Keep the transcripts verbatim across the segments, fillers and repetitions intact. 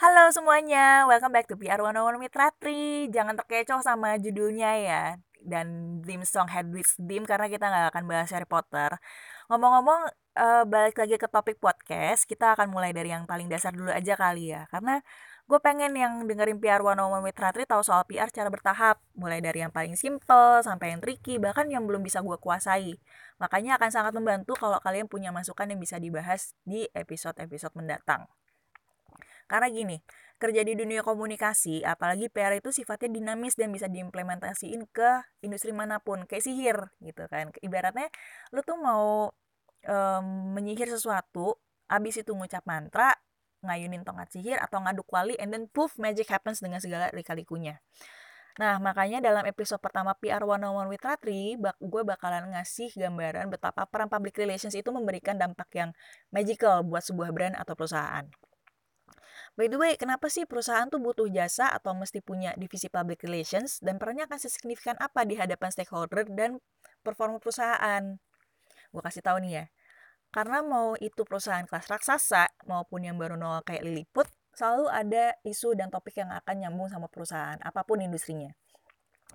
Halo semuanya, welcome back to P R seratus satu with Ratri. Jangan terkecoh sama judulnya ya, dan theme song Hedwig's Theme, karena kita gak akan bahas Harry Potter. Ngomong-ngomong, uh, balik lagi ke topik podcast, kita akan mulai dari yang paling dasar dulu aja kali ya. Karena gue pengen yang dengerin P R seratus satu with Ratri tahu soal P R secara bertahap, mulai dari yang paling simple sampai yang tricky, bahkan yang belum bisa gue kuasai. Makanya akan sangat membantu kalau kalian punya masukan yang bisa dibahas di episode-episode mendatang. Karena gini, kerja di dunia komunikasi, apalagi P R itu sifatnya dinamis dan bisa diimplementasiin ke industri manapun, kayak sihir gitu kan. Ibaratnya lu tuh mau um, menyihir sesuatu, abis itu ngucap mantra, ngayunin tongkat sihir atau ngaduk wali, and then poof, magic happens dengan segala lika-likunya. Nah, makanya dalam episode pertama P R seratus satu with Ratri, bak- gue bakalan ngasih gambaran betapa peran public relations itu memberikan dampak yang magical buat sebuah brand atau perusahaan. By the way, kenapa sih perusahaan tuh butuh jasa atau mesti punya divisi public relations, dan perannya akan sesignifikan apa di hadapan stakeholder dan performa perusahaan? Gue kasih tahu nih ya. Karena mau itu perusahaan kelas raksasa maupun yang baru nol kayak Lilliput, selalu ada isu dan topik yang akan nyambung sama perusahaan apapun industrinya.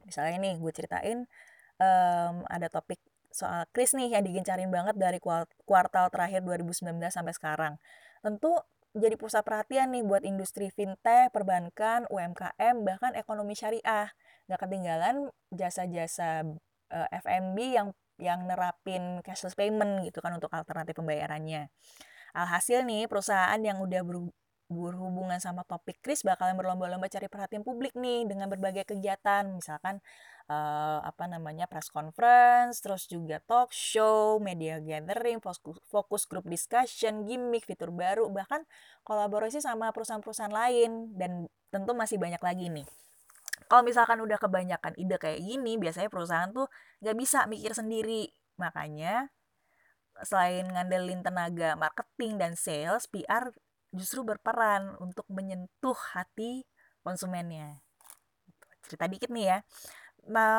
Misalnya nih, gue ceritain um, ada topik soal kris nih yang digencarin banget dari kuartal terakhir dua ribu sembilan belas sampai sekarang. Tentu jadi pusat perhatian nih buat industri fintech, perbankan, U M K M, bahkan ekonomi syariah. Nggak ketinggalan jasa-jasa uh, F and B yang yang nerapin cashless payment gitu kan untuk alternatif pembayarannya. Alhasil nih, perusahaan yang udah berhubungan sama topik kris bakalan berlomba-lomba cari perhatian publik nih dengan berbagai kegiatan, misalkan uh, apa namanya press conference, terus juga talk show, media gathering, fokus, fokus group discussion, gimmick, fitur baru, bahkan kolaborasi sama perusahaan-perusahaan lain, dan tentu masih banyak lagi nih. Kalau misalkan udah kebanyakan ide kayak gini, biasanya perusahaan tuh nggak bisa mikir sendiri. Makanya selain ngandelin tenaga marketing dan sales, P R justru berperan untuk menyentuh hati konsumennya. Cerita dikit nih ya.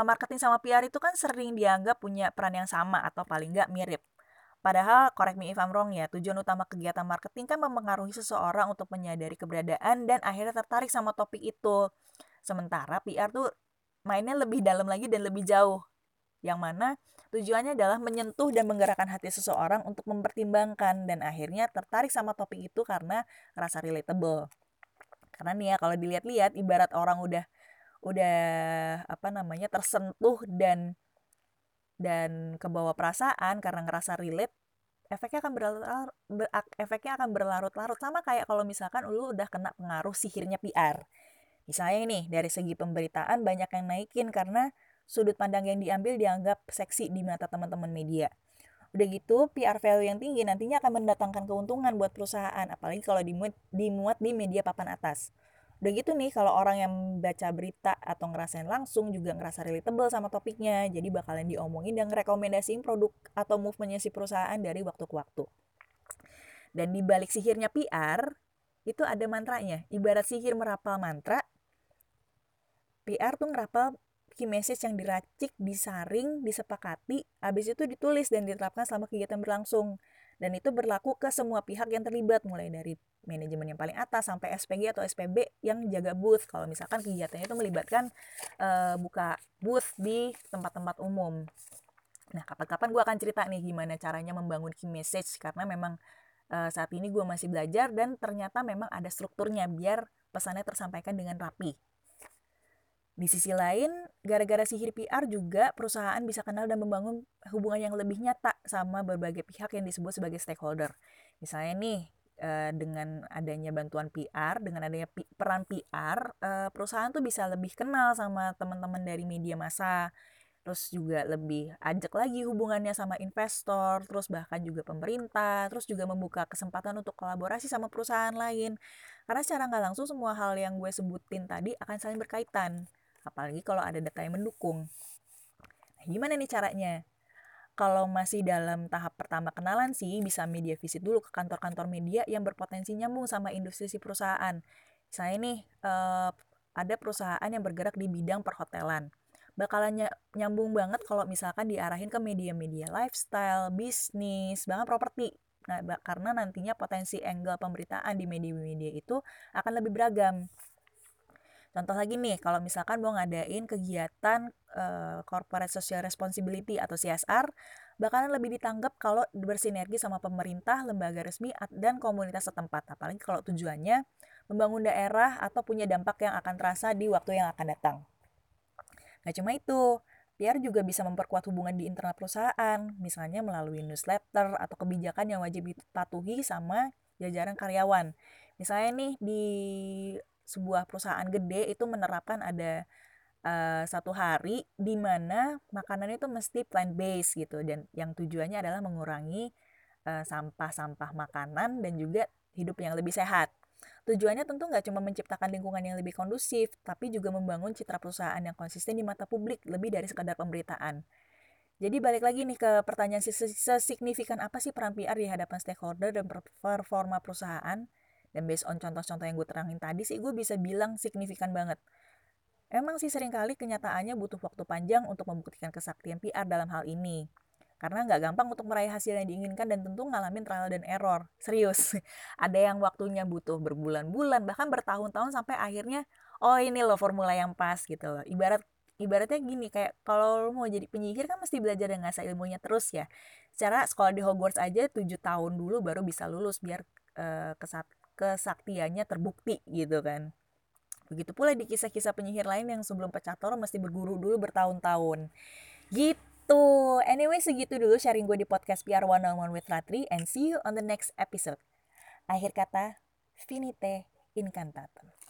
Marketing sama P R itu kan sering dianggap punya peran yang sama atau paling nggak mirip. Padahal, correct me if I'm wrong ya, tujuan utama kegiatan marketing kan mempengaruhi seseorang untuk menyadari keberadaan dan akhirnya tertarik sama topik itu. Sementara P R tuh mainnya lebih dalam lagi dan lebih jauh. Yang mana tujuannya adalah menyentuh dan menggerakkan hati seseorang untuk mempertimbangkan dan akhirnya tertarik sama topik itu karena rasa relatable. Karena nih ya, kalau dilihat-lihat ibarat orang udah udah apa namanya tersentuh dan dan kebawa perasaan karena ngerasa relate, efeknya akan berlarut, ber, efeknya akan berlarut-larut, sama kayak kalau misalkan lu udah kena pengaruh sihirnya P R. Misalnya nih, dari segi pemberitaan banyak yang naikin karena sudut pandang yang diambil dianggap seksi di mata teman-teman media. Udah gitu, P R value yang tinggi nantinya akan mendatangkan keuntungan buat perusahaan, apalagi kalau dimuat, dimuat di media papan atas. Udah gitu nih, kalau orang yang baca berita atau ngerasain langsung juga ngerasa relatable sama topiknya, jadi bakalan diomongin dan ngerekomendasiin produk atau movementnya si perusahaan dari waktu ke waktu. Dan di balik sihirnya P R, itu ada mantranya. Ibarat sihir merapal mantra, P R tuh ngerapal key message yang diracik, disaring, disepakati, habis itu ditulis dan diterapkan selama kegiatan berlangsung. Dan itu berlaku ke semua pihak yang terlibat, mulai dari manajemen yang paling atas sampai S P G atau S P B yang jaga booth. Kalau misalkan kegiatannya itu melibatkan uh, buka booth di tempat-tempat umum. Nah, kapan-kapan gue akan cerita nih gimana caranya membangun key message, karena memang uh, saat ini gue masih belajar dan ternyata memang ada strukturnya biar pesannya tersampaikan dengan rapi. Di sisi lain, gara-gara sihir P R juga perusahaan bisa kenal dan membangun hubungan yang lebih nyata sama berbagai pihak yang disebut sebagai stakeholder. Misalnya nih, dengan adanya bantuan P R, dengan adanya peran P R, perusahaan tuh bisa lebih kenal sama teman-teman dari media massa. Terus juga lebih ajak lagi hubungannya sama investor, terus bahkan juga pemerintah, terus juga membuka kesempatan untuk kolaborasi sama perusahaan lain. Karena secara nggak langsung semua hal yang gue sebutin tadi akan saling berkaitan. Apalagi kalau ada data yang mendukung. Nah, gimana nih caranya? Kalau masih dalam tahap pertama kenalan sih, bisa media visit dulu ke kantor-kantor media yang berpotensi nyambung sama industri si perusahaan. Saya nih, eh, ada perusahaan yang bergerak di bidang perhotelan. Bakalan nyambung banget kalau misalkan diarahin ke media-media lifestyle, bisnis, bahkan properti. Nah, karena nantinya potensi angle pemberitaan di media-media itu akan lebih beragam. Contoh lagi nih, kalau misalkan mau ngadain kegiatan uh, corporate social responsibility atau C S R, bakalan lebih ditanggap kalau bersinergi sama pemerintah, lembaga resmi, dan komunitas setempat. Apalagi kalau tujuannya membangun daerah atau punya dampak yang akan terasa di waktu yang akan datang. Gak cuma itu, P R juga bisa memperkuat hubungan di internal perusahaan, misalnya melalui newsletter atau kebijakan yang wajib dipatuhi sama jajaran karyawan. Misalnya nih, di sebuah perusahaan gede itu menerapkan ada uh, satu hari di mana makanannya itu mesti plant based gitu, dan yang tujuannya adalah mengurangi uh, sampah-sampah makanan dan juga hidup yang lebih sehat. Tujuannya tentu nggak cuma menciptakan lingkungan yang lebih kondusif, tapi juga membangun citra perusahaan yang konsisten di mata publik lebih dari sekadar pemberitaan. Jadi balik lagi nih ke pertanyaan, sesignifikan apa sih peran P R di hadapan stakeholder dan performa perusahaan? Dan based on contoh-contoh yang gue terangin tadi sih, gue bisa bilang signifikan banget. Emang sih seringkali kenyataannya butuh waktu panjang untuk membuktikan kesaktian P R dalam hal ini. Karena nggak gampang untuk meraih hasil yang diinginkan dan tentu ngalamin trial dan error. Serius, ada yang waktunya butuh berbulan-bulan, bahkan bertahun-tahun sampai akhirnya, oh ini loh formula yang pas gitu loh. Ibarat Ibaratnya gini, kayak kalau lo mau jadi penyihir kan mesti belajar dan ngasah ilmunya terus ya. Secara sekolah di Hogwarts aja tujuh tahun dulu baru bisa lulus biar eh, kesat kesaktiannya terbukti gitu kan. Begitu pula di kisah-kisah penyihir lain yang sebelum pecatur mesti berguru dulu bertahun-tahun. Gitu. Anyway, segitu dulu sharing gue di podcast P R one oh one with Ratri, and see you on the next episode. Akhir kata, finite incantatem.